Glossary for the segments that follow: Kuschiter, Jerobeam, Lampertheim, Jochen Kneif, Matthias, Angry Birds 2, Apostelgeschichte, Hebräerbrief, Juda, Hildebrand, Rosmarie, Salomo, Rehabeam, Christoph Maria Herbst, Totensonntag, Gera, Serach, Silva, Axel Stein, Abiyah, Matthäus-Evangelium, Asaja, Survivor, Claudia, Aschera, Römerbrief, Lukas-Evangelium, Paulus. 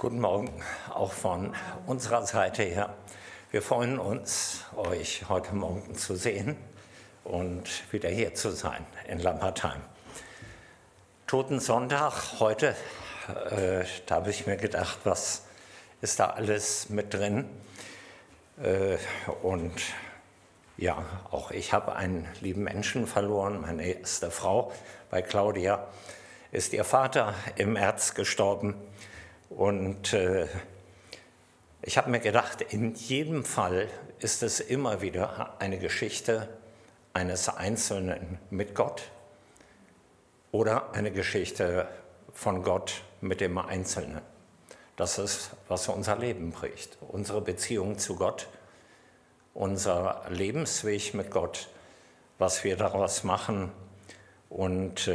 Guten Morgen, auch von unserer Seite her. Wir freuen uns, euch heute Morgen zu sehen und wieder hier zu sein in Lampertheim. Totensonntag heute, da habe ich mir gedacht, was ist da alles mit drin? Und ja, auch ich habe einen lieben Menschen verloren, meine erste Frau bei Claudia, ist ihr Vater im März gestorben. Und ich habe mir gedacht, in jedem Fall ist es immer wieder eine Geschichte eines Einzelnen mit Gott oder eine Geschichte von Gott mit dem Einzelnen. Das ist, was unser Leben prägt, unsere Beziehung zu Gott, unser Lebensweg mit Gott, was wir daraus machen und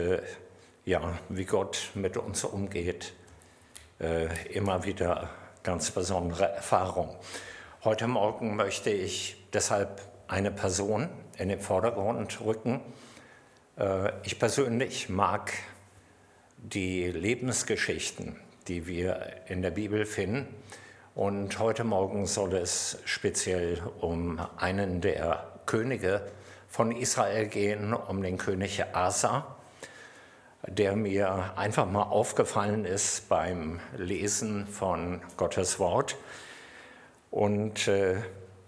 ja, wie Gott mit uns umgeht. Immer wieder ganz besondere Erfahrung. Heute Morgen möchte ich deshalb eine Person in den Vordergrund rücken. Ich persönlich mag die Lebensgeschichten, die wir in der Bibel finden. Und heute Morgen soll es speziell um einen der Könige von Israel gehen, um den König Asa, der mir einfach mal aufgefallen ist beim Lesen von Gottes Wort. Und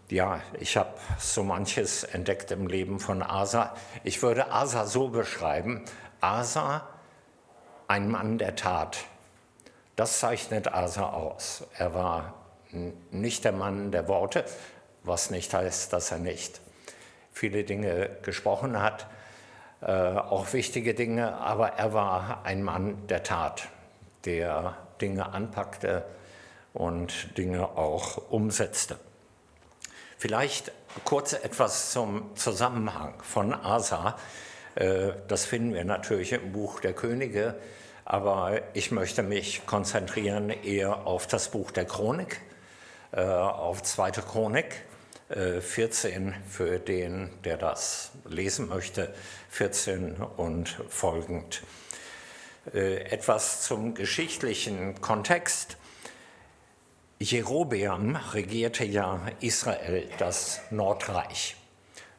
ja, ich habe so manches entdeckt im Leben von Asa. Ich würde Asa so beschreiben: Asa, ein Mann der Tat. Das zeichnet Asa aus. Er war nicht der Mann der Worte, was nicht heißt, dass er nicht viele Dinge gesprochen hat, auch wichtige Dinge, aber er war ein Mann der Tat, der Dinge anpackte und Dinge auch umsetzte. Vielleicht kurz etwas zum Zusammenhang von Asa. Das finden wir natürlich im Buch der Könige, aber ich möchte mich konzentrieren eher auf das Buch der Chronik, auf 2. Chronik. 14 für den, der das lesen möchte, 14 und folgend. Etwas zum geschichtlichen Kontext. Jerobeam regierte ja Israel, das Nordreich.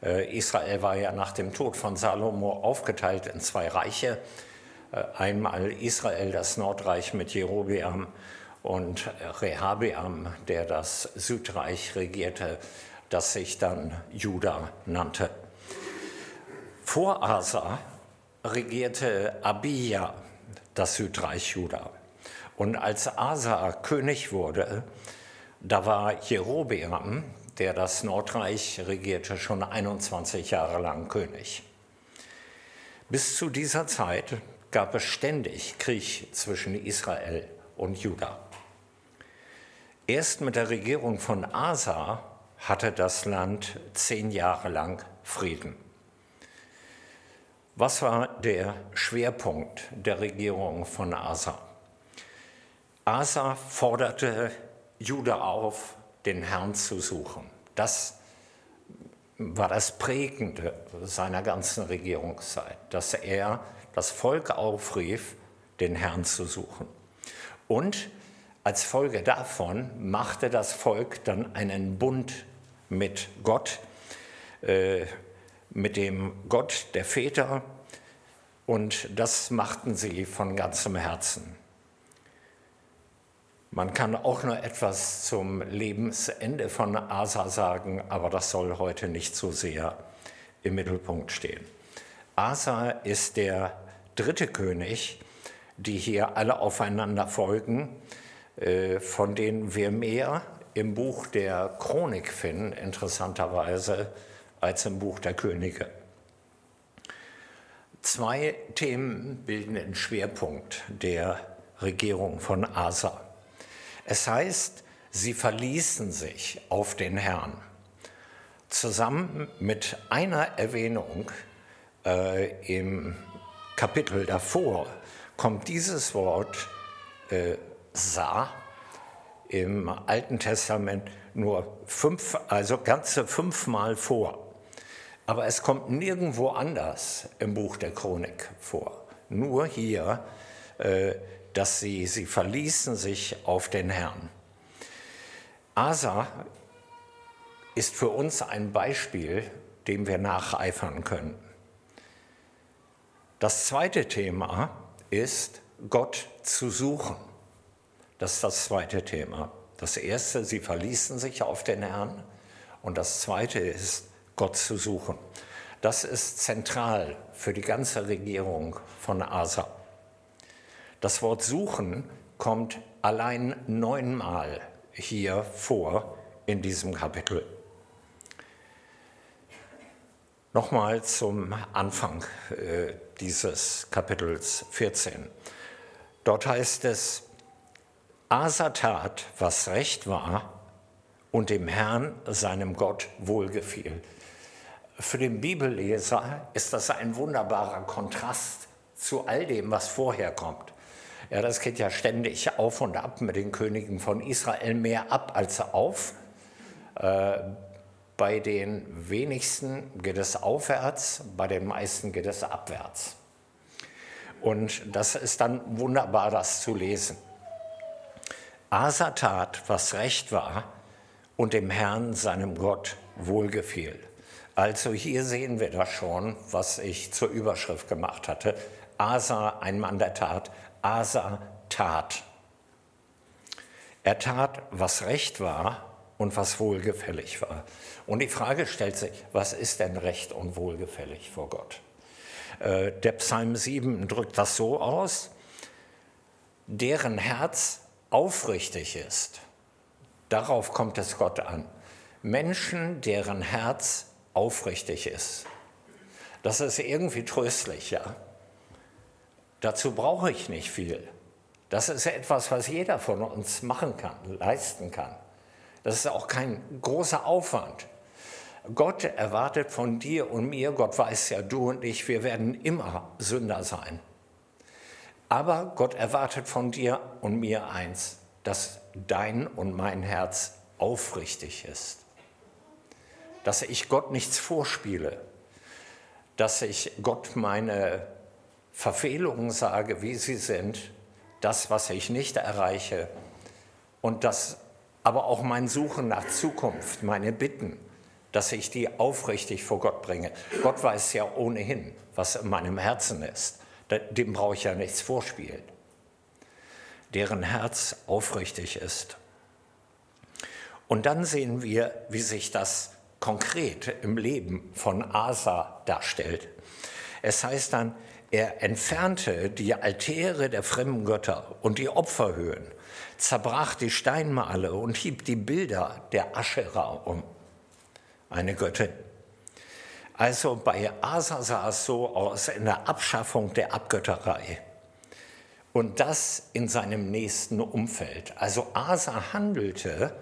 Israel war ja nach dem Tod von Salomo aufgeteilt in zwei Reiche. Einmal Israel, das Nordreich mit Jerobeam, und Rehabeam, der das Südreich regierte, das sich dann Juda nannte. Vor Asa regierte Abiyah das Südreich Juda. Und als Asa König wurde, da war Jerobeam, der das Nordreich regierte, schon 21 Jahre lang König. Bis zu dieser Zeit gab es ständig Krieg zwischen Israel und Juda. Erst mit der Regierung von Asa hatte das Land 10 Jahre lang Frieden. Was war der Schwerpunkt der Regierung von Asa? Asa forderte Juda auf, den Herrn zu suchen. Das war das Prägende seiner ganzen Regierungszeit, dass er das Volk aufrief, den Herrn zu suchen. Und als Folge davon machte das Volk dann einen Bund mit Gott, mit dem Gott der Väter, und das machten sie von ganzem Herzen. Man kann auch noch etwas zum Lebensende von Asa sagen, aber das soll heute nicht so sehr im Mittelpunkt stehen. Asa ist der dritte König, die hier alle aufeinander folgen, von denen wir mehr im Buch der Chronik finden, interessanterweise, als im Buch der Könige. 2 Themen bilden den Schwerpunkt der Regierung von Asa. Es heißt, sie verließen sich auf den Herrn. Zusammen mit einer Erwähnung im Kapitel davor kommt dieses Wort Sa im Alten Testament nur ganze fünfmal vor. Aber es kommt nirgendwo anders im Buch der Chronik vor. Nur hier, dass sie verließen sich auf den Herrn. Asa ist für uns ein Beispiel, dem wir nacheifern können. Das zweite Thema ist, Gott zu suchen. Das ist das zweite Thema. Das erste, sie verließen sich auf den Herrn. Und das zweite ist, Gott zu suchen. Das ist zentral für die ganze Regierung von Asa. Das Wort suchen kommt allein 9-mal hier vor in diesem Kapitel. Nochmal zum Anfang dieses Kapitels 14. Dort heißt es, Asa tat, was recht war und dem Herrn, seinem Gott, wohlgefiel. Für den Bibelleser ist das ein wunderbarer Kontrast zu all dem, was vorher kommt. Ja, das geht ja ständig auf und ab mit den Königen von Israel, mehr ab als auf. Bei den wenigsten geht es aufwärts, bei den meisten geht es abwärts. Und das ist dann wunderbar, das zu lesen. Asa tat, was recht war und dem Herrn, seinem Gott, wohlgefiel. Also hier sehen wir das schon, was ich zur Überschrift gemacht hatte. Asa, ein Mann der Tat. Asa tat. Er tat, was recht war und was wohlgefällig war. Und die Frage stellt sich, was ist denn recht und wohlgefällig vor Gott? Der Psalm 7 drückt das so aus, deren Herz aufrichtig ist. Darauf kommt es Gott an. Menschen, deren Herz aufrichtig ist. Das ist irgendwie tröstlich, ja. Dazu brauche ich nicht viel. Das ist etwas, was jeder von uns machen kann, leisten kann. Das ist auch kein großer Aufwand. Gott erwartet von dir und mir, Gott weiß ja, du und ich, wir werden immer Sünder sein. Aber Gott erwartet von dir und mir eins, dass dein und mein Herz aufrichtig ist. Dass ich Gott nichts vorspiele. Dass ich Gott meine Verfehlungen sage, wie sie sind. Das, was ich nicht erreiche. Und das, aber auch mein Suchen nach Zukunft, meine Bitten, dass ich die aufrichtig vor Gott bringe. Gott weiß ja ohnehin, was in meinem Herzen ist. Dem brauche ich ja nichts vorspielen. Deren Herz aufrichtig ist. Und dann sehen wir, wie sich das konkret im Leben von Asa darstellt. Es heißt dann, er entfernte die Altäre der fremden Götter und die Opferhöhen, zerbrach die Steinmale und hieb die Bilder der Aschera um. Eine Göttin. Also bei Asa sah es so aus, in der Abschaffung der Abgötterei. Und das in seinem nächsten Umfeld. Also Asa handelte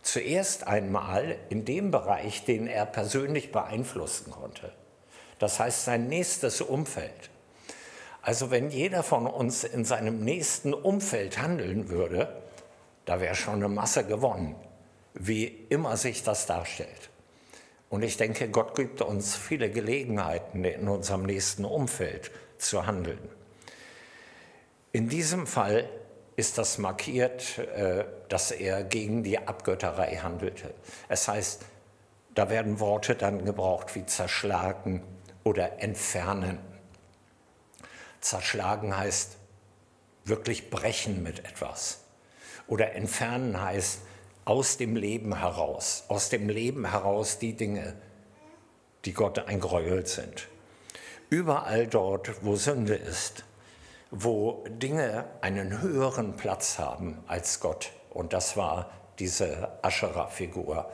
zuerst einmal in dem Bereich, den er persönlich beeinflussen konnte. Das heißt, sein nächstes Umfeld. Also wenn jeder von uns in seinem nächsten Umfeld handeln würde, da wäre schon eine Masse gewonnen, wie immer sich das darstellt. Und ich denke, Gott gibt uns viele Gelegenheiten, in unserem nächsten Umfeld zu handeln. In diesem Fall ist das markiert, dass er gegen die Abgötterei handelte. Es heißt, da werden Worte dann gebraucht wie zerschlagen oder entfernen. Zerschlagen heißt wirklich brechen mit etwas. Oder entfernen heißt aus dem Leben heraus. Aus dem Leben heraus die Dinge, die Gott ein Gräuel sind. Überall dort, wo Sünde ist, wo Dinge einen höheren Platz haben als Gott. Und das war diese Aschera-Figur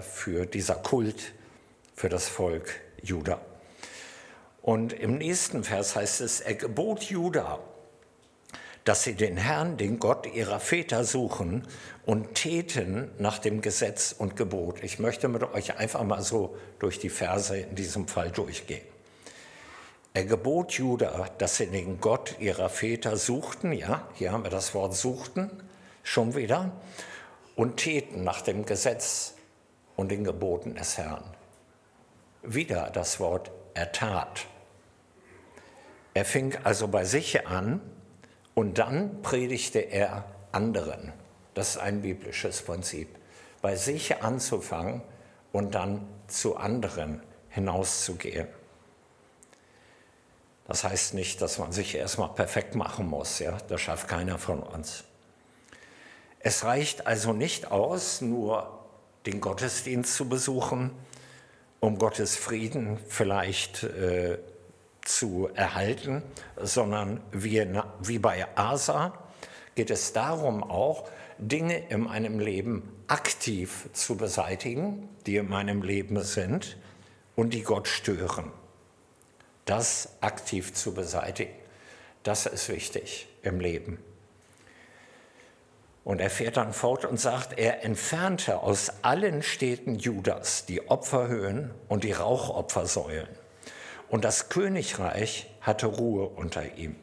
für dieser Kult, für das Volk Juda. Und im nächsten Vers heißt es, er gebot Juda, dass sie den Herrn, den Gott ihrer Väter suchen und täten nach dem Gesetz und Gebot. Ich möchte mit euch einfach mal so durch die Verse in diesem Fall durchgehen. Er gebot Juda, dass sie den Gott ihrer Väter suchten, ja, hier haben wir das Wort suchten schon wieder, und täten nach dem Gesetz und den Geboten des Herrn. Wieder das Wort er tat. Er fing also bei sich an Und dann predigte er anderen. Das ist ein biblisches Prinzip. Bei sich anzufangen und dann zu anderen hinauszugehen. Das heißt nicht, dass man sich erstmal perfekt machen muss. Ja? Das schafft keiner von uns. Es reicht also nicht aus, nur den Gottesdienst zu besuchen, um Gottes Frieden vielleicht zu erhalten, sondern wie bei Asa geht es darum auch, Dinge in meinem Leben aktiv zu beseitigen, die in meinem Leben sind und die Gott stören. Das aktiv zu beseitigen, das ist wichtig im Leben. Und er fährt dann fort und sagt, er entfernte aus allen Städten Judas die Opferhöhen und die Rauchopfersäulen. Und das Königreich hatte Ruhe unter ihm.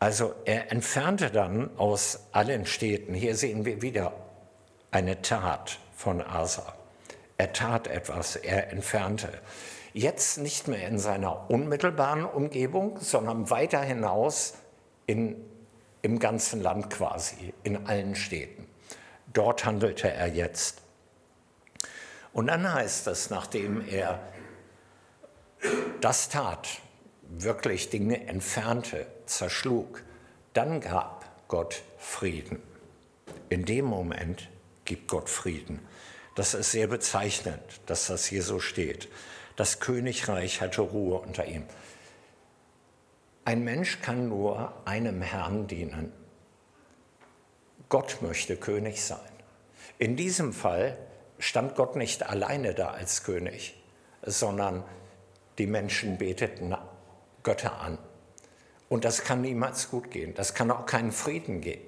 Also er entfernte dann aus allen Städten, hier sehen wir wieder eine Tat von Asa. Er tat etwas, er entfernte. Jetzt nicht mehr in seiner unmittelbaren Umgebung, sondern weiter hinaus im ganzen Land quasi, in allen Städten. Dort handelte er jetzt. Und dann heißt es, nachdem er das tat, wirklich Dinge entfernte, zerschlug, dann gab Gott Frieden. In dem Moment gibt Gott Frieden. Das ist sehr bezeichnend, dass das hier so steht. Das Königreich hatte Ruhe unter ihm. Ein Mensch kann nur einem Herrn dienen. Gott möchte König sein. In diesem Fall stand Gott nicht alleine da als König, sondern die Menschen beteten Götter an. Und das kann niemals gut gehen. Das kann auch keinen Frieden geben.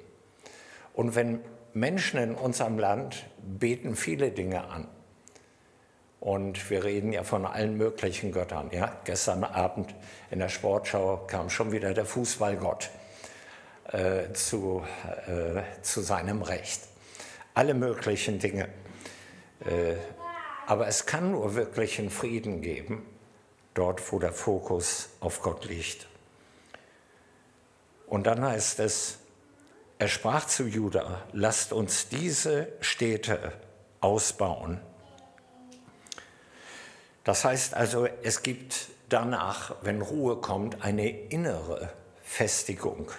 Und wenn Menschen in unserem Land beten viele Dinge an, und wir reden ja von allen möglichen Göttern. Ja? Gestern Abend in der Sportschau kam schon wieder der Fußballgott zu seinem Recht. Alle möglichen Dinge. Aber es kann nur wirklich einen Frieden geben, dort wo der Fokus auf Gott liegt. Und dann heißt es, er sprach zu Juda, lasst uns diese Städte ausbauen. Das heißt also, es gibt danach, wenn Ruhe kommt, eine innere Festigung.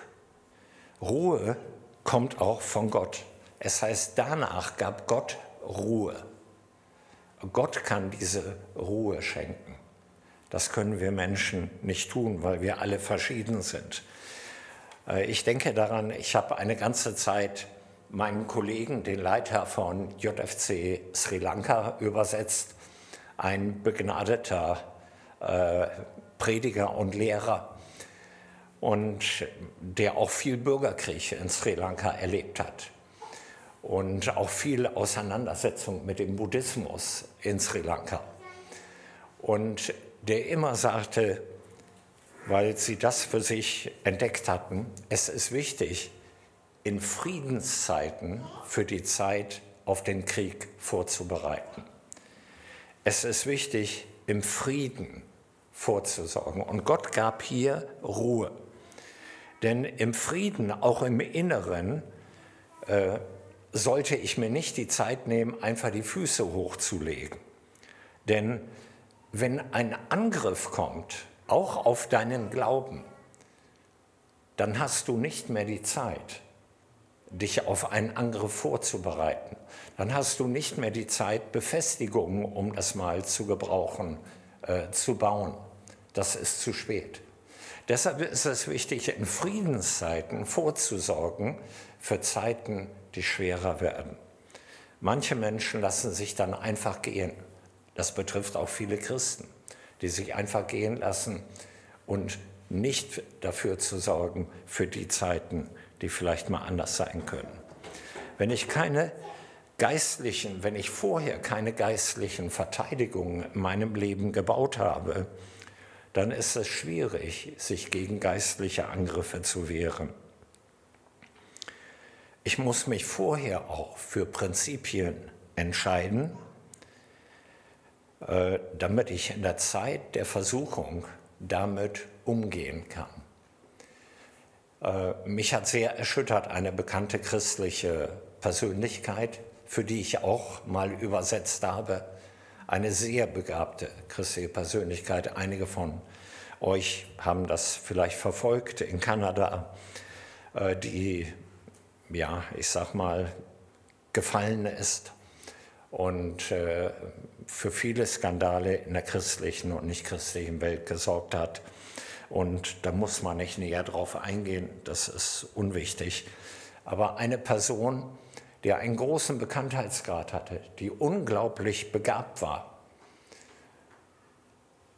Ruhe kommt auch von Gott. Es heißt, danach gab Gott Ruhe. Gott kann diese Ruhe schenken. Das können wir Menschen nicht tun, weil wir alle verschieden sind. Ich denke daran, ich habe eine ganze Zeit meinen Kollegen, den Leiter von JFC Sri Lanka, übersetzt. Ein begnadeter Prediger und Lehrer, und der auch viel Bürgerkrieg in Sri Lanka erlebt hat und auch viel Auseinandersetzung mit dem Buddhismus in Sri Lanka. Und der immer sagte, weil sie das für sich entdeckt hatten, es ist wichtig, in Friedenszeiten für die Zeit auf den Krieg vorzubereiten. Es ist wichtig, im Frieden vorzusorgen. Und Gott gab hier Ruhe. Denn im Frieden, auch im Inneren, sollte ich mir nicht die Zeit nehmen, einfach die Füße hochzulegen. Denn wenn ein Angriff kommt, auch auf deinen Glauben, dann hast du nicht mehr die Zeit, dich auf einen Angriff vorzubereiten. Dann hast du nicht mehr die Zeit, Befestigungen, um das mal zu gebrauchen, zu bauen. Das ist zu spät. Deshalb ist es wichtig, in Friedenszeiten vorzusorgen für Zeiten, die schwerer werden. Manche Menschen lassen sich dann einfach gehen. Das betrifft auch viele Christen, die sich einfach gehen lassen und nicht dafür zu sorgen, für die Zeiten, die vielleicht mal anders sein können. Wenn ich vorher keine geistlichen Verteidigungen in meinem Leben gebaut habe, dann ist es schwierig, sich gegen geistliche Angriffe zu wehren. Ich muss mich vorher auch für Prinzipien entscheiden, damit ich in der Zeit der Versuchung damit umgehen kann. Mich hat sehr erschüttert eine bekannte christliche Persönlichkeit, für die ich auch mal übersetzt habe, eine sehr begabte christliche Persönlichkeit. Einige von euch haben das vielleicht verfolgt in Kanada, die, ja, ich sag mal, gefallen ist und für viele Skandale in der christlichen und nichtchristlichen Welt gesorgt hat. Und da muss man nicht näher drauf eingehen, das ist unwichtig. Aber eine Person, die einen großen Bekanntheitsgrad hatte, die unglaublich begabt war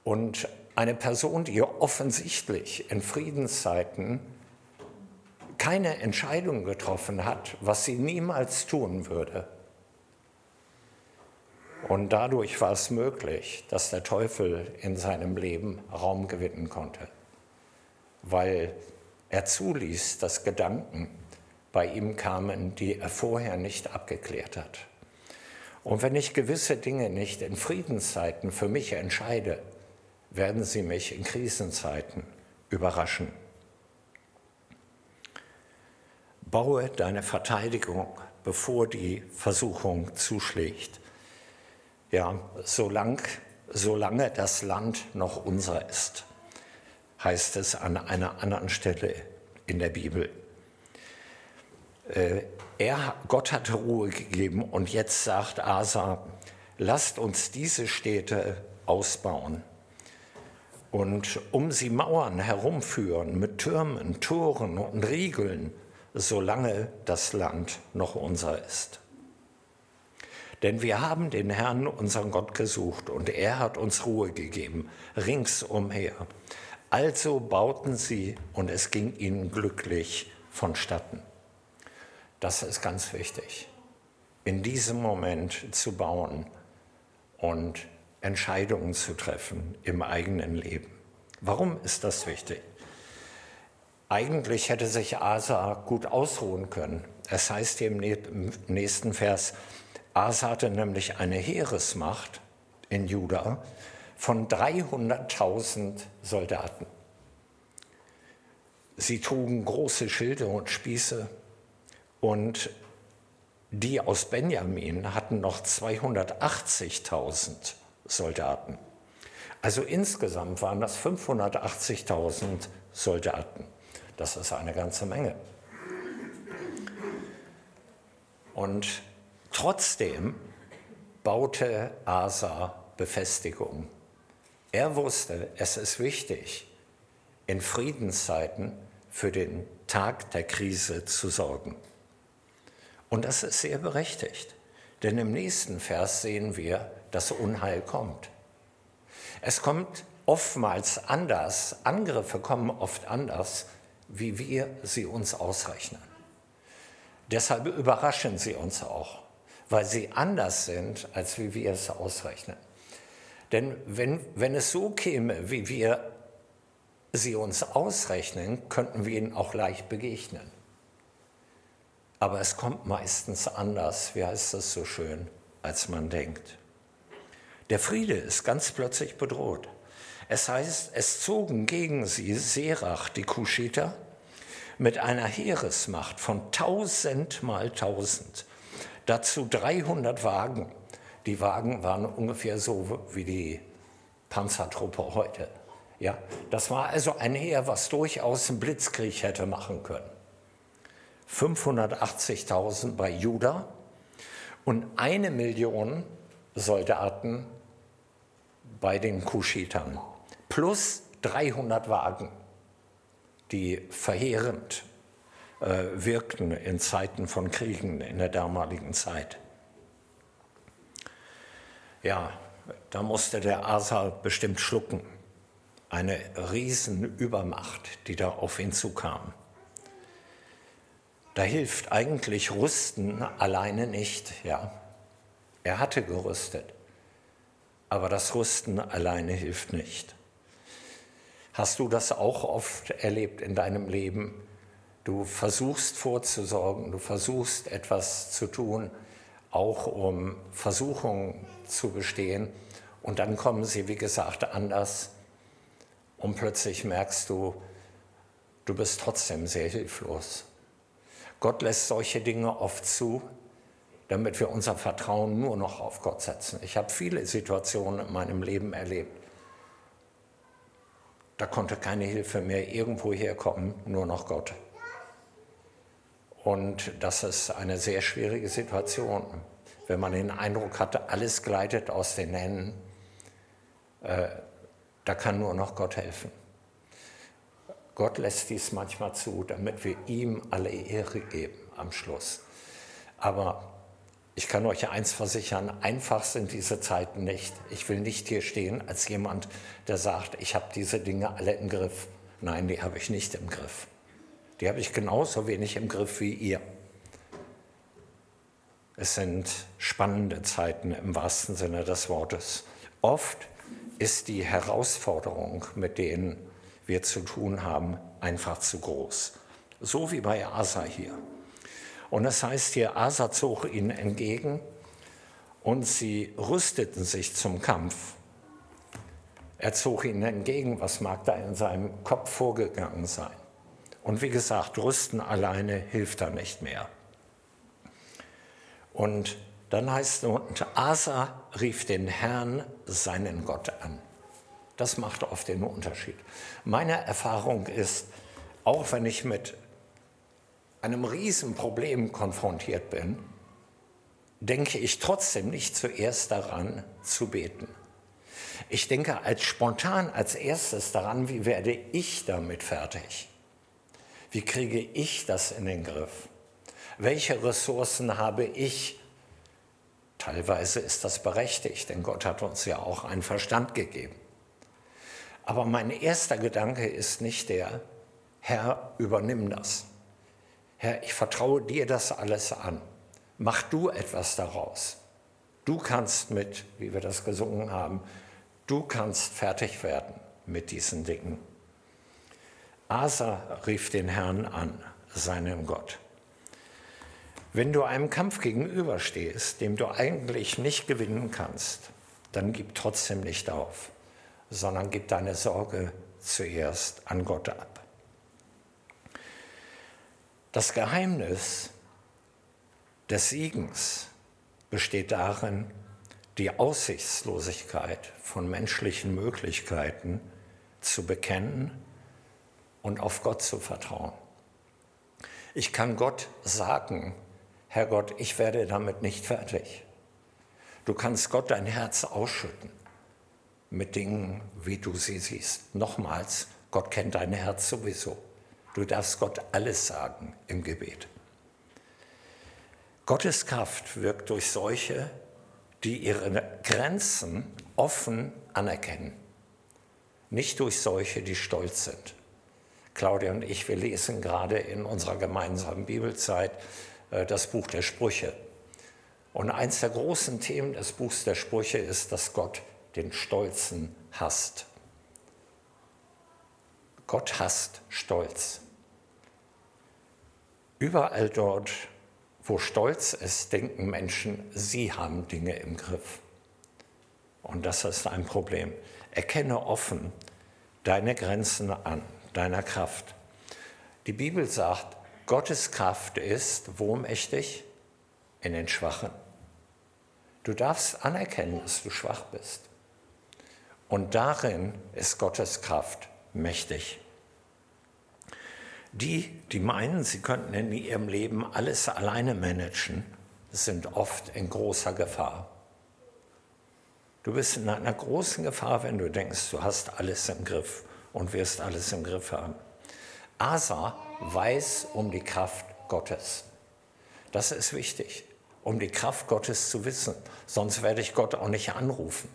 und eine Person, die offensichtlich in Friedenszeiten keine Entscheidung getroffen hat, was sie niemals tun würde. Und dadurch war es möglich, dass der Teufel in seinem Leben Raum gewinnen konnte, weil er zuließ, dass Gedanken bei ihm kamen, die er vorher nicht abgeklärt hat. Und wenn ich gewisse Dinge nicht in Friedenszeiten für mich entscheide, werden sie mich in Krisenzeiten überraschen. Baue deine Verteidigung, bevor die Versuchung zuschlägt. Ja, solange das Land noch unser ist, heißt es an einer anderen Stelle in der Bibel. Gott hat Ruhe gegeben und jetzt sagt Asa, lasst uns diese Städte ausbauen und um sie Mauern herumführen mit Türmen, Toren und Riegeln, solange das Land noch unser ist. Denn wir haben den Herrn, unseren Gott, gesucht und er hat uns Ruhe gegeben, ringsumher. Also bauten sie und es ging ihnen glücklich vonstatten. Das ist ganz wichtig, in diesem Moment zu bauen und Entscheidungen zu treffen im eigenen Leben. Warum ist das wichtig? Eigentlich hätte sich Asa gut ausruhen können. Es heißt hier im nächsten Vers, Asa hatte nämlich eine Heeresmacht in Juda von 300.000 Soldaten. Sie trugen große Schilde und Spieße und die aus Benjamin hatten noch 280.000 Soldaten. Also insgesamt waren das 580.000 Soldaten. Das ist eine ganze Menge. Und trotzdem baute Asa Befestigung. Er wusste, es ist wichtig, in Friedenszeiten für den Tag der Krise zu sorgen. Und das ist sehr berechtigt, denn im nächsten Vers sehen wir, dass Unheil kommt. Es kommt oftmals anders, Angriffe kommen oft anders, wie wir sie uns ausrechnen. Deshalb überraschen sie uns auch, weil sie anders sind, als wie wir es ausrechnen. Denn wenn es so käme, wie wir sie uns ausrechnen, könnten wir ihnen auch leicht begegnen. Aber es kommt meistens anders, wie heißt das so schön, als man denkt. Der Friede ist ganz plötzlich bedroht. Es heißt, es zogen gegen sie Serach, die Kuschiter, mit einer Heeresmacht von 1000 mal 1000. Dazu 300 Wagen. Die Wagen waren ungefähr so wie die Panzertruppe heute. Ja, das war also ein Heer, was durchaus einen Blitzkrieg hätte machen können. 580.000 bei Juda und 1 Million Soldaten bei den Kuschitern. Plus 300 Wagen, die verheerend wirkten in Zeiten von Kriegen in der damaligen Zeit. Ja, da musste der Asa bestimmt schlucken. Eine Riesenübermacht, die da auf ihn zukam. Da hilft eigentlich Rüsten alleine nicht. Ja, er hatte gerüstet, aber das Rüsten alleine hilft nicht. Hast du das auch oft erlebt in deinem Leben? Du versuchst vorzusorgen, du versuchst etwas zu tun, auch um Versuchungen zu bestehen. Und dann kommen sie, wie gesagt, anders. Und plötzlich merkst du, Du bist trotzdem sehr hilflos. Gott lässt solche Dinge oft zu, damit wir unser Vertrauen nur noch auf Gott setzen. Ich habe viele Situationen in meinem Leben erlebt. Da konnte keine Hilfe mehr irgendwo herkommen, nur noch Gott. Und das ist eine sehr schwierige Situation, wenn man den Eindruck hatte, alles gleitet aus den Händen. Da kann nur noch Gott helfen. Gott lässt dies manchmal zu, damit wir ihm alle Ehre geben am Schluss. Aber ich kann euch eins versichern, einfach sind diese Zeiten nicht. Ich will nicht hier stehen als jemand, der sagt, ich habe diese Dinge alle im Griff. Nein, die habe ich nicht im Griff. Die habe ich genauso wenig im Griff wie ihr. Es sind spannende Zeiten im wahrsten Sinne des Wortes. Oft ist die Herausforderung, mit denen wir zu tun haben, einfach zu groß. So wie bei Asa hier. Und das heißt hier, Asa zog ihnen entgegen und sie rüsteten sich zum Kampf. Er zog ihnen entgegen, was mag da in seinem Kopf vorgegangen sein? Und wie gesagt, rüsten alleine hilft da nicht mehr. Und dann heißt es, Asa rief den Herrn, seinen Gott, an. Das macht oft den Unterschied. Meine Erfahrung ist, auch wenn ich mit einem Riesenproblem konfrontiert bin, denke ich trotzdem nicht zuerst daran, zu beten. Ich denke als erstes daran, wie werde ich damit fertig? Wie kriege ich das in den Griff? Welche Ressourcen habe ich? Teilweise ist das berechtigt, denn Gott hat uns ja auch einen Verstand gegeben. Aber mein erster Gedanke ist nicht der, Herr, übernimm das. Herr, ich vertraue dir das alles an. Mach du etwas daraus. Du kannst mit, wie wir das gesungen haben, du kannst fertig werden mit diesen Dingen. Asa rief den Herrn an, seinem Gott. Wenn du einem Kampf gegenüberstehst, dem du eigentlich nicht gewinnen kannst, dann gib trotzdem nicht auf, sondern gib deine Sorge zuerst an Gott ab. Das Geheimnis des Siegens besteht darin, die Aussichtslosigkeit von menschlichen Möglichkeiten zu bekennen und auf Gott zu vertrauen. Ich kann Gott sagen, Herr Gott, ich werde damit nicht fertig. Du kannst Gott dein Herz ausschütten mit Dingen, wie du sie siehst. Nochmals, Gott kennt dein Herz sowieso. Du darfst Gott alles sagen im Gebet. Gottes Kraft wirkt durch solche, die ihre Grenzen offen anerkennen. Nicht durch solche, die stolz sind. Claudia und ich, wir lesen gerade in unserer gemeinsamen Bibelzeit das Buch der Sprüche. Und eins der großen Themen des Buchs der Sprüche ist, dass Gott den Stolzen hasst. Gott hasst Stolz. Überall dort, wo Stolz ist, denken Menschen, sie haben Dinge im Griff. Und das ist ein Problem. Erkenne offen deine Grenzen an, deiner Kraft. Die Bibel sagt, Gottes Kraft ist wohlmächtig in den Schwachen. Du darfst anerkennen, dass du schwach bist. Und darin ist Gottes Kraft mächtig. Die meinen, sie könnten in ihrem Leben alles alleine managen, sind oft in großer Gefahr. Du bist in einer großen Gefahr, wenn du denkst, du hast alles im Griff und wirst alles im Griff haben. Asa weiß um die Kraft Gottes. Das ist wichtig, um die Kraft Gottes zu wissen, sonst werde ich Gott auch nicht anrufen.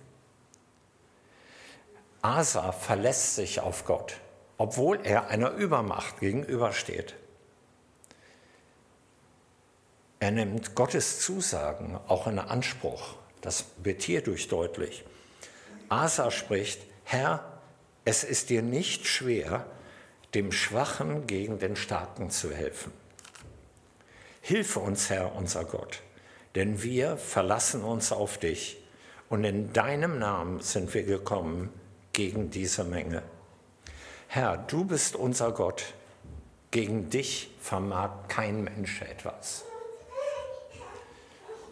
Asa verlässt sich auf Gott, obwohl er einer Übermacht gegenübersteht. Er nimmt Gottes Zusagen auch in Anspruch. Das wird hierdurch deutlich. Asa spricht, Herr, es ist dir nicht schwer, dem Schwachen gegen den Starken zu helfen. Hilfe uns, Herr, unser Gott, denn wir verlassen uns auf dich und in deinem Namen sind wir gekommen, gegen diese Menge. Herr, du bist unser Gott, Gegen dich vermag kein Mensch etwas.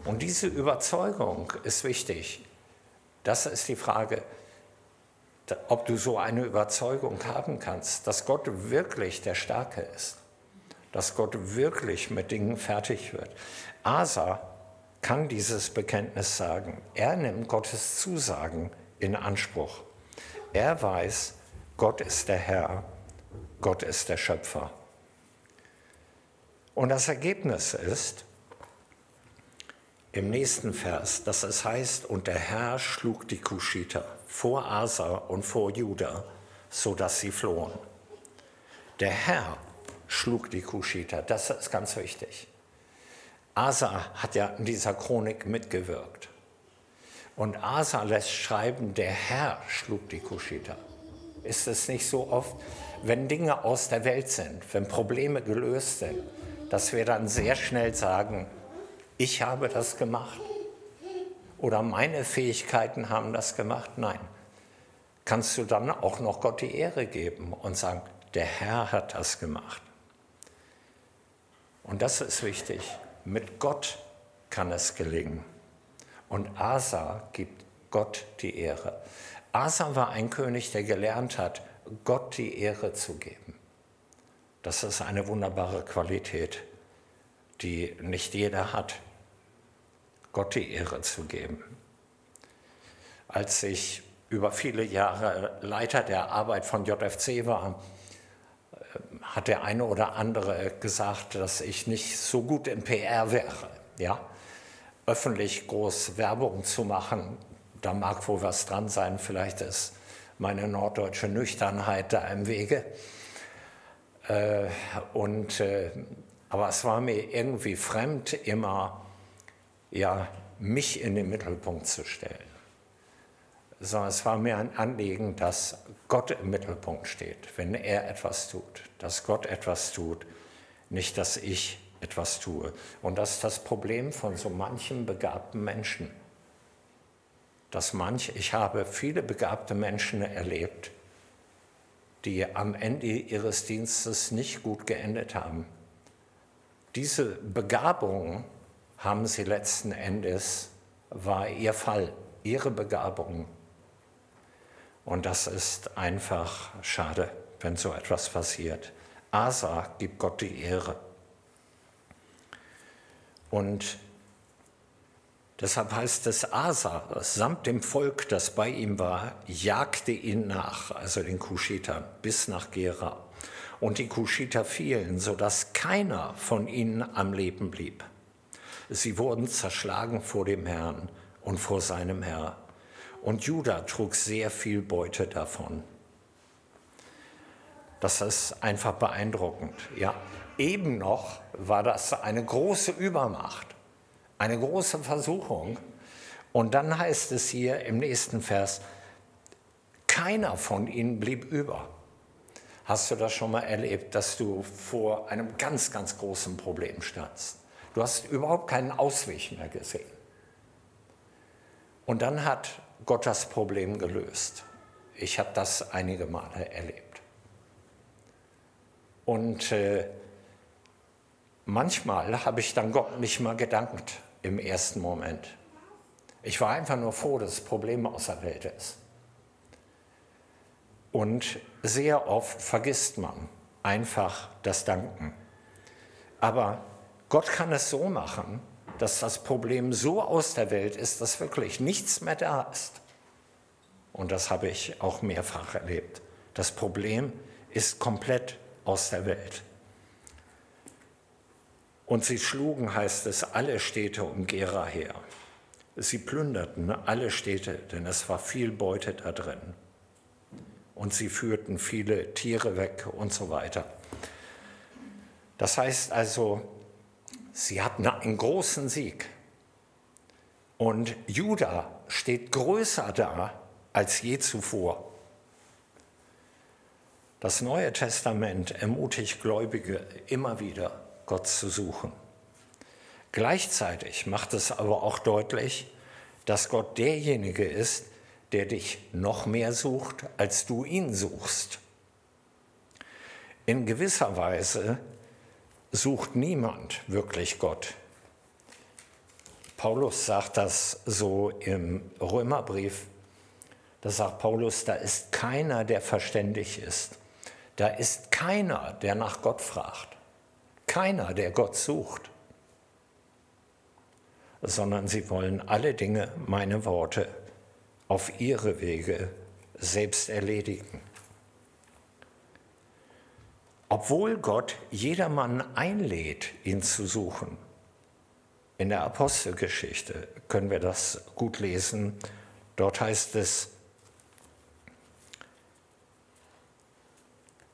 Und diese Überzeugung ist wichtig. Das ist die Frage, ob du so eine Überzeugung haben kannst, dass Gott wirklich der Starke ist, dass Gott wirklich mit Dingen fertig wird. Asa kann dieses Bekenntnis sagen. Er nimmt Gottes Zusagen in Anspruch. Er weiß, Gott ist der Herr, Gott ist der Schöpfer. Und das Ergebnis ist, im nächsten Vers, dass es heißt, und der Herr schlug die Kuschiter vor Asa und vor Juda, sodass sie flohen. Der Herr schlug die Kuschiter, das ist ganz wichtig. Asa hat ja in dieser Chronik mitgewirkt. Und Asa lässt schreiben, der Herr schlug die Kuschiter. Ist es nicht so oft, wenn Dinge aus der Welt sind, wenn Probleme gelöst sind, dass wir dann sehr schnell sagen, ich habe das gemacht oder meine Fähigkeiten haben das gemacht. Nein, kannst du dann auch noch Gott die Ehre geben und sagen, der Herr hat das gemacht. Und das ist wichtig, mit Gott kann es gelingen. Und Asa gibt Gott die Ehre. Asa war ein König, der gelernt hat, Gott die Ehre zu geben. Das ist eine wunderbare Qualität, die nicht jeder hat. Gott die Ehre zu geben. Als ich über viele Jahre Leiter der Arbeit von JFC war, hat der eine oder andere gesagt, dass ich nicht so gut in PR wäre. Ja? Öffentlich groß Werbung zu machen, da mag wohl was dran sein. Vielleicht ist meine norddeutsche Nüchternheit da im Wege. Aber es war mir irgendwie fremd, immer mich in den Mittelpunkt zu stellen. Sondern es war mir ein Anliegen, dass Gott im Mittelpunkt steht, wenn er etwas tut. Dass Gott etwas tut, nicht dass ich etwas tue. Und das ist das Problem von so manchem begabten Menschen. Ich habe viele begabte Menschen erlebt, die am Ende ihres Dienstes nicht gut geendet haben. Diese Begabung haben sie letzten Endes, war ihr Fall, ihre Begabung. Und das ist einfach schade, wenn so etwas passiert. Asa gibt Gott die Ehre. Und deshalb heißt es, Asa, samt dem Volk, das bei ihm war, jagte ihn nach, also den Kuschitern, bis nach Gera. Und die Kuschiter fielen, sodass keiner von ihnen am Leben blieb. Sie wurden zerschlagen vor dem Herrn und vor seinem Herr. Und Juda trug sehr viel Beute davon. Das ist einfach beeindruckend. Ja, eben noch war das eine große Übermacht, eine große Versuchung. Und dann heißt es hier im nächsten Vers, keiner von ihnen blieb über. Hast du das schon mal erlebt, dass du vor einem ganz, ganz großen Problem standst? Du hast überhaupt keinen Ausweg mehr gesehen. Und dann hat Gott das Problem gelöst. Ich habe das einige Male erlebt. Und manchmal habe ich dann Gott nicht mal gedankt im ersten Moment. Ich war einfach nur froh, dass das Problem aus der Welt ist. Und sehr oft vergisst man einfach das Danken. Aber Gott kann es so machen, dass das Problem so aus der Welt ist, dass wirklich nichts mehr da ist. Und das habe ich auch mehrfach erlebt. Das Problem ist komplett aus der Welt. Und sie schlugen, heißt es, alle Städte um Gera her. Sie plünderten alle Städte, denn es war viel Beute da drin. Und sie führten viele Tiere weg und so weiter. Das heißt also, sie hatten einen großen Sieg. Und Juda steht größer da als je zuvor. Das Neue Testament ermutigt Gläubige immer wieder, Gott zu suchen. Gleichzeitig macht es aber auch deutlich, dass Gott derjenige ist, der dich noch mehr sucht, als du ihn suchst. In gewisser Weise sucht niemand wirklich Gott. Paulus sagt das so im Römerbrief. Da sagt Paulus, da ist keiner, der verständig ist. Da ist keiner, der nach Gott fragt. Keiner, der Gott sucht. Sondern sie wollen alle Dinge, meine Worte, auf ihre Wege selbst erledigen. Obwohl Gott jedermann einlädt, ihn zu suchen. In der Apostelgeschichte können wir das gut lesen. Dort heißt es,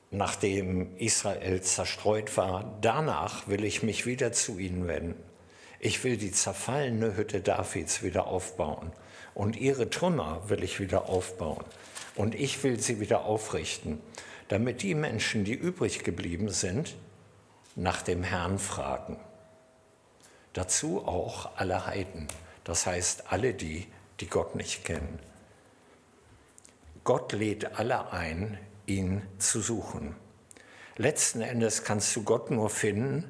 nachdem Israel zerstreut war, danach will ich mich wieder zu ihnen wenden. Ich will die zerfallene Hütte Davids wieder aufbauen und ihre Trümmer will ich wieder aufbauen und ich will sie wieder aufrichten, damit die Menschen, die übrig geblieben sind, nach dem Herrn fragen. Dazu auch alle Heiden, das heißt alle die, die Gott nicht kennen. Gott lädt alle ein, ihn zu suchen. Letzten Endes kannst du Gott nur finden,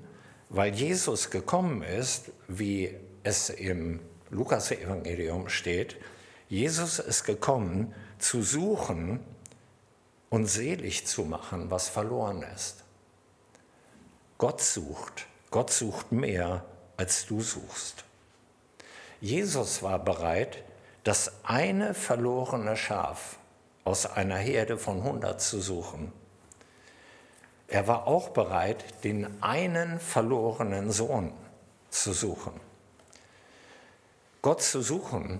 weil Jesus gekommen ist, wie es im Lukas-Evangelium steht. Jesus ist gekommen, zu suchen und selig zu machen, was verloren ist. Gott sucht mehr, als du suchst. Jesus war bereit, das eine verlorene Schaf aus einer Herde von 100 zu suchen. Er war auch bereit, den einen verlorenen Sohn zu suchen. Gott zu suchen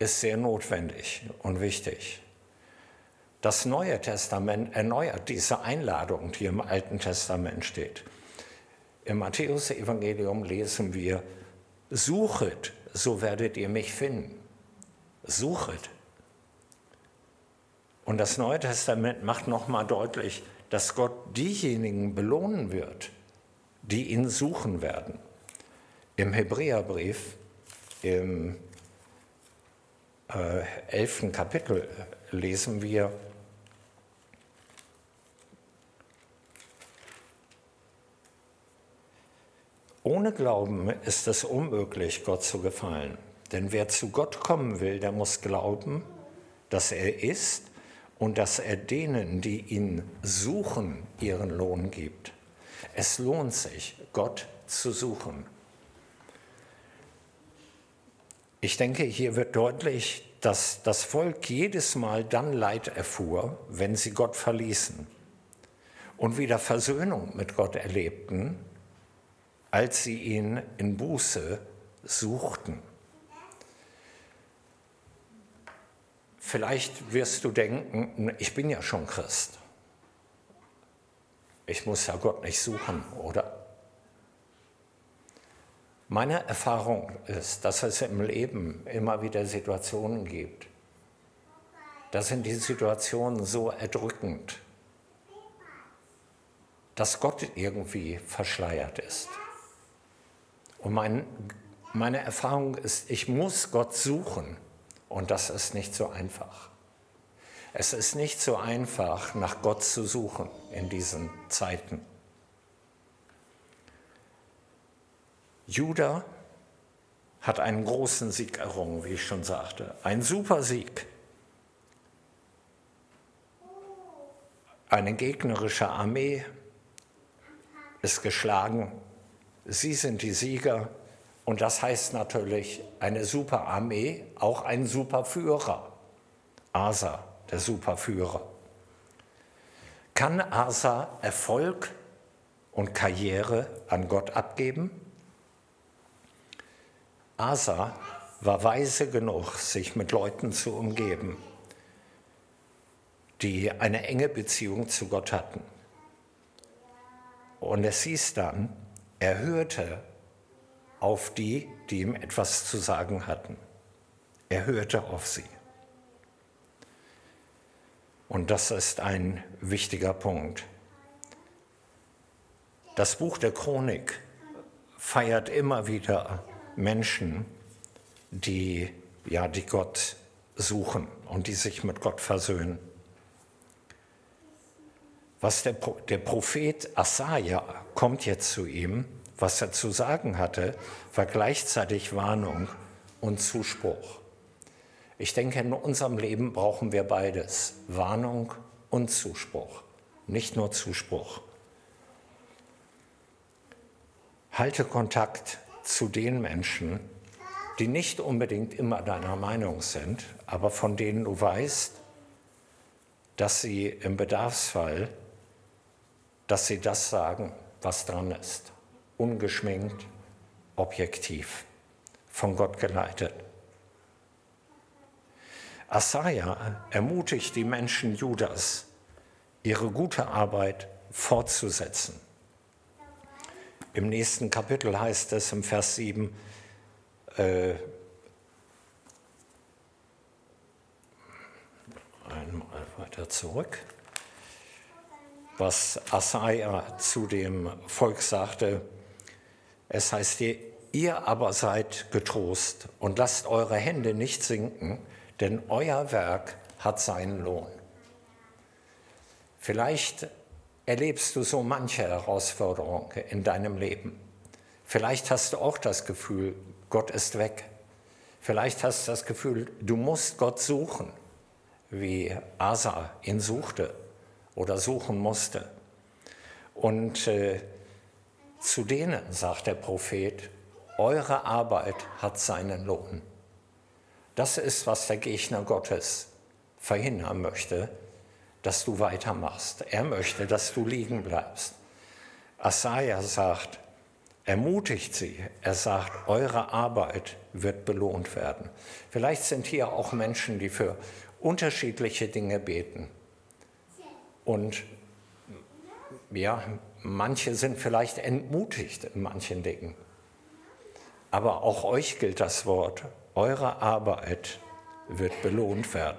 ist sehr notwendig und wichtig. Das Neue Testament erneuert diese Einladung, die im Alten Testament steht. Im Matthäus-Evangelium lesen wir, suchet, so werdet ihr mich finden. Suchet. Und das Neue Testament macht nochmal deutlich, dass Gott diejenigen belohnen wird, die ihn suchen werden. Im Hebräerbrief, im 11. Kapitel, lesen wir, ohne Glauben ist es unmöglich, Gott zu gefallen. Denn wer zu Gott kommen will, der muss glauben, dass er ist und dass er denen, die ihn suchen, ihren Lohn gibt. Es lohnt sich, Gott zu suchen. Ich denke, hier wird deutlich, dass das Volk jedes Mal dann Leid erfuhr, wenn sie Gott verließen und wieder Versöhnung mit Gott erlebten, als sie ihn in Buße suchten. Vielleicht wirst du denken, ich bin ja schon Christ. Ich muss ja Gott nicht suchen, oder? Meine Erfahrung ist, dass es im Leben immer wieder Situationen gibt. Da sind die Situationen so erdrückend, dass Gott irgendwie verschleiert ist. Und meine Erfahrung ist, ich muss Gott suchen und das ist nicht so einfach. Es ist nicht so einfach, nach Gott zu suchen in diesen Zeiten. Juda hat einen großen Sieg errungen, wie ich schon sagte. Ein super Sieg. Eine gegnerische Armee ist geschlagen. Sie sind die Sieger und das heißt natürlich eine super Armee, auch ein super Führer. Asa, der Superführer. Kann Asa Erfolg und Karriere an Gott abgeben? Asa war weise genug, sich mit Leuten zu umgeben, die eine enge Beziehung zu Gott hatten. Und es hieß dann, er hörte auf die, die ihm etwas zu sagen hatten. Er hörte auf sie. Und das ist ein wichtiger Punkt. Das Buch der Chronik feiert immer wieder Menschen, die Gott suchen und die sich mit Gott versöhnen. was der Prophet Asaja kommt jetzt zu ihm, was er zu sagen hatte, war gleichzeitig Warnung und Zuspruch. Ich denke, in unserem Leben brauchen wir beides, Warnung und Zuspruch, nicht nur Zuspruch. Halte Kontakt zu den Menschen, die nicht unbedingt immer deiner Meinung sind, aber von denen du weißt, dass sie im Bedarfsfall, dass sie das sagen, was dran ist. Ungeschminkt, objektiv, von Gott geleitet. Asaja ermutigt die Menschen Judas, ihre gute Arbeit fortzusetzen. Im nächsten Kapitel heißt es im Vers 7, einmal weiter zurück, was Asaja zu dem Volk sagte. Es heißt hier, ihr aber seid getrost und lasst eure Hände nicht sinken, denn euer Werk hat seinen Lohn. Vielleicht erlebst du so manche Herausforderung in deinem Leben. Vielleicht hast du auch das Gefühl, Gott ist weg. Vielleicht hast du das Gefühl, du musst Gott suchen, wie Asa ihn suchte oder suchen musste. Und zu denen, sagt der Prophet, eure Arbeit hat seinen Lohn. Das ist, was der Gegner Gottes verhindern möchte, dass du weitermachst. Er möchte, dass du liegen bleibst. Asaja sagt, ermutigt sie. Er sagt, eure Arbeit wird belohnt werden. Vielleicht sind hier auch Menschen, die für unterschiedliche Dinge beten. Und ja, manche sind vielleicht entmutigt in manchen Dingen. Aber auch euch gilt das Wort, eure Arbeit wird belohnt werden.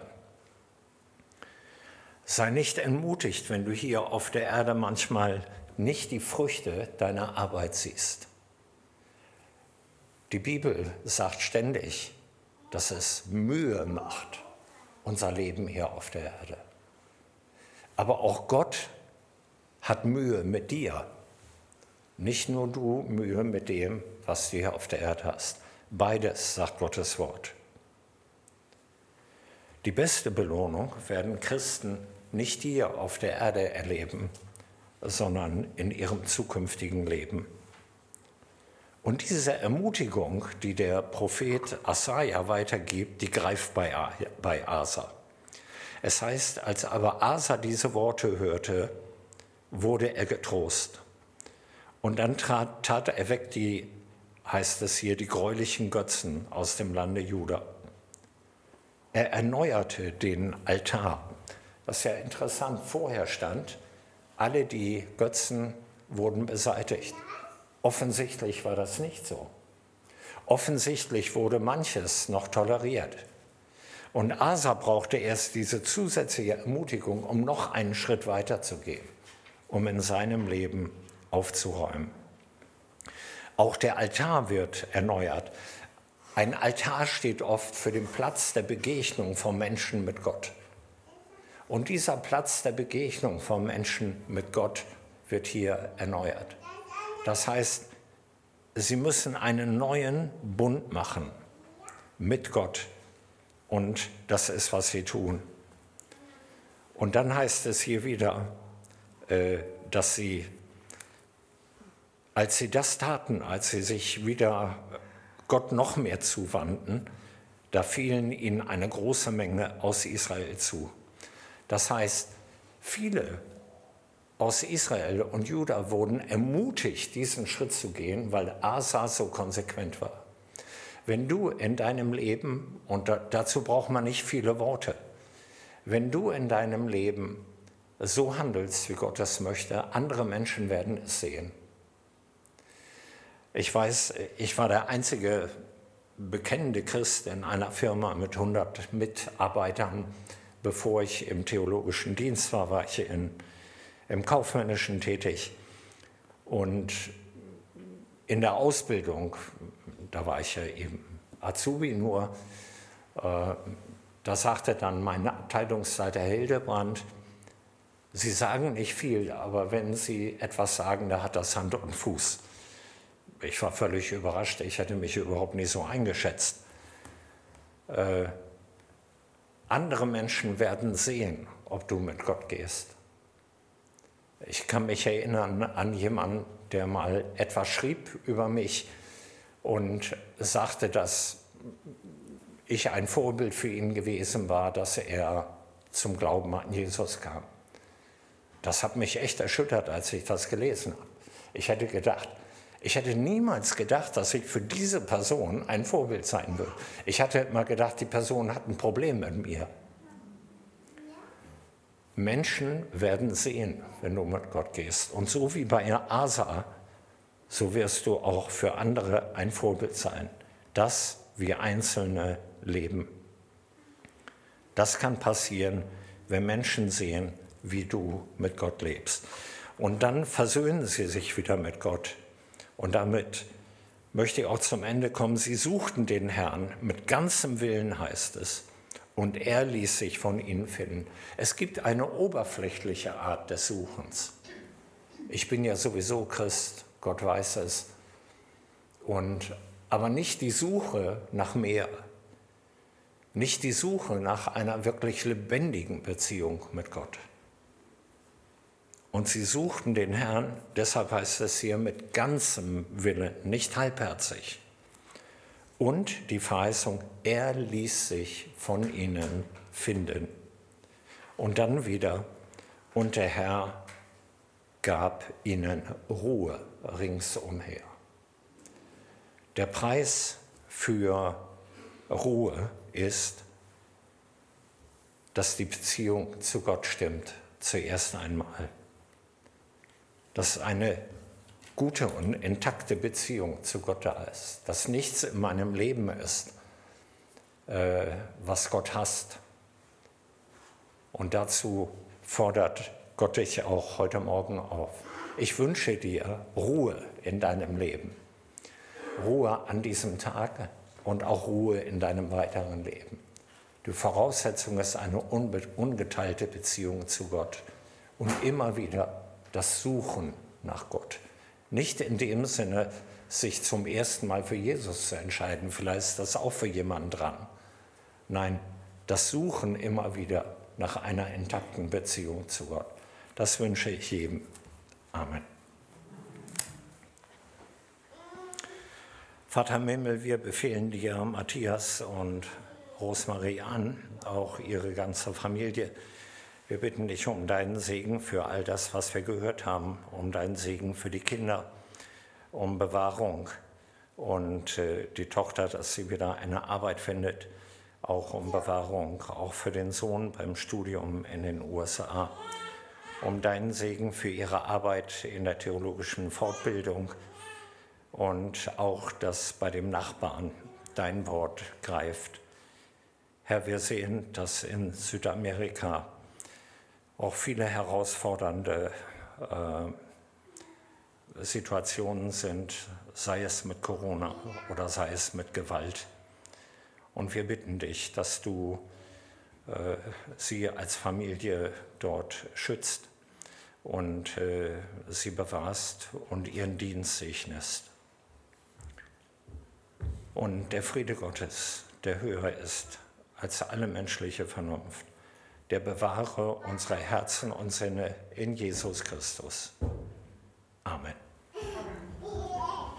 Sei nicht entmutigt, wenn du hier auf der Erde manchmal nicht die Früchte deiner Arbeit siehst. Die Bibel sagt ständig, dass es Mühe macht, unser Leben hier auf der Erde. Aber auch Gott hat Mühe mit dir. Nicht nur du Mühe mit dem, was du hier auf der Erde hast. Beides, sagt Gottes Wort. Die beste Belohnung werden Christen nicht hier auf der Erde erleben, sondern in ihrem zukünftigen Leben. Und diese Ermutigung, die der Prophet Asaja weitergibt, die greift bei Asa. Es heißt, als aber Asa diese Worte hörte, wurde er getrost. Und dann tat er weg die, heißt es hier, die gräulichen Götzen aus dem Lande Juda. Er erneuerte den Altar. Was ja interessant vorher stand, alle die Götzen wurden beseitigt. Offensichtlich war das nicht so. Offensichtlich wurde manches noch toleriert. Und Asa brauchte erst diese zusätzliche Ermutigung, um noch einen Schritt weiter zu gehen, um in seinem Leben aufzuräumen. Auch der Altar wird erneuert. Ein Altar steht oft für den Platz der Begegnung vom Menschen mit Gott. Und dieser Platz der Begegnung vom Menschen mit Gott wird hier erneuert. Das heißt, sie müssen einen neuen Bund machen mit Gott. Und das ist, was sie tun. Und dann heißt es hier wieder, dass sie, als sie das taten, als sie sich wieder Gott noch mehr zuwandten, da fielen ihnen eine große Menge aus Israel zu. Das heißt, viele aus Israel und Juda wurden ermutigt, diesen Schritt zu gehen, weil Asa so konsequent war. Wenn du in deinem Leben, und dazu braucht man nicht viele Worte, wenn du in deinem Leben so handelst, wie Gott das möchte, andere Menschen werden es sehen. Ich weiß, ich war der einzige bekennende Christ in einer Firma mit 100 Mitarbeitern. Bevor ich im theologischen Dienst war, war ich im Kaufmännischen tätig. Und in der Ausbildung, da war ich ja eben Azubi nur, da sagte dann mein Abteilungsleiter Hildebrand, Sie sagen nicht viel, aber wenn Sie etwas sagen, da hat das Hand und Fuß. Ich war völlig überrascht, ich hätte mich überhaupt nicht so eingeschätzt. Andere Menschen werden sehen, ob du mit Gott gehst. Ich kann mich erinnern an jemanden, der mal etwas schrieb über mich und sagte, dass ich ein Vorbild für ihn gewesen war, dass er zum Glauben an Jesus kam. Das hat mich echt erschüttert, als ich das gelesen habe. Ich hätte niemals gedacht, dass ich für diese Person ein Vorbild sein würde. Ich hatte immer gedacht, die Person hat ein Problem mit mir. Menschen werden sehen, wenn du mit Gott gehst. Und so wie bei Asa, so wirst du auch für andere ein Vorbild sein. Das, wie Einzelne leben. Das kann passieren, wenn Menschen sehen, wie du mit Gott lebst. Und dann versöhnen sie sich wieder mit Gott. Und damit möchte ich auch zum Ende kommen. Sie suchten den Herrn mit ganzem Willen, heißt es. Und er ließ sich von ihnen finden. Es gibt eine oberflächliche Art des Suchens. Ich bin ja sowieso Christ, Gott weiß es. Aber nicht die Suche nach mehr. Nicht die Suche nach einer wirklich lebendigen Beziehung mit Gott. Und sie suchten den Herrn, deshalb heißt es hier, mit ganzem Willen, nicht halbherzig. Und die Verheißung, er ließ sich von ihnen finden. Und dann wieder, und der Herr gab ihnen Ruhe ringsumher. Der Preis für Ruhe ist, dass die Beziehung zu Gott stimmt, zuerst einmal. Dass eine gute und intakte Beziehung zu Gott da ist. Dass nichts in meinem Leben ist, was Gott hasst. Und dazu fordert Gott dich auch heute Morgen auf. Ich wünsche dir Ruhe in deinem Leben. Ruhe an diesem Tag und auch Ruhe in deinem weiteren Leben. Die Voraussetzung ist eine ungeteilte Beziehung zu Gott. Und immer wieder das Suchen nach Gott. Nicht in dem Sinne, sich zum ersten Mal für Jesus zu entscheiden. Vielleicht ist das auch für jemanden dran. Nein, das Suchen immer wieder nach einer intakten Beziehung zu Gott. Das wünsche ich jedem. Amen. Vater im Himmel, wir befehlen dir Matthias und Rosmarie an, auch ihre ganze Familie. Wir bitten dich um deinen Segen für all das, was wir gehört haben, um deinen Segen für die Kinder, um Bewahrung und die Tochter, dass sie wieder eine Arbeit findet, auch um Bewahrung, auch für den Sohn beim Studium in den USA, um deinen Segen für ihre Arbeit in der theologischen Fortbildung und auch, dass bei dem Nachbarn dein Wort greift. Herr, wir sehen, dass in Südamerika auch viele herausfordernde Situationen sind, sei es mit Corona oder sei es mit Gewalt. Und wir bitten dich, dass du sie als Familie dort schützt und sie bewahrst und ihren Dienst segnest. Und der Friede Gottes, der höher ist als alle menschliche Vernunft, der bewahre unsere Herzen und Sinne in Jesus Christus. Amen.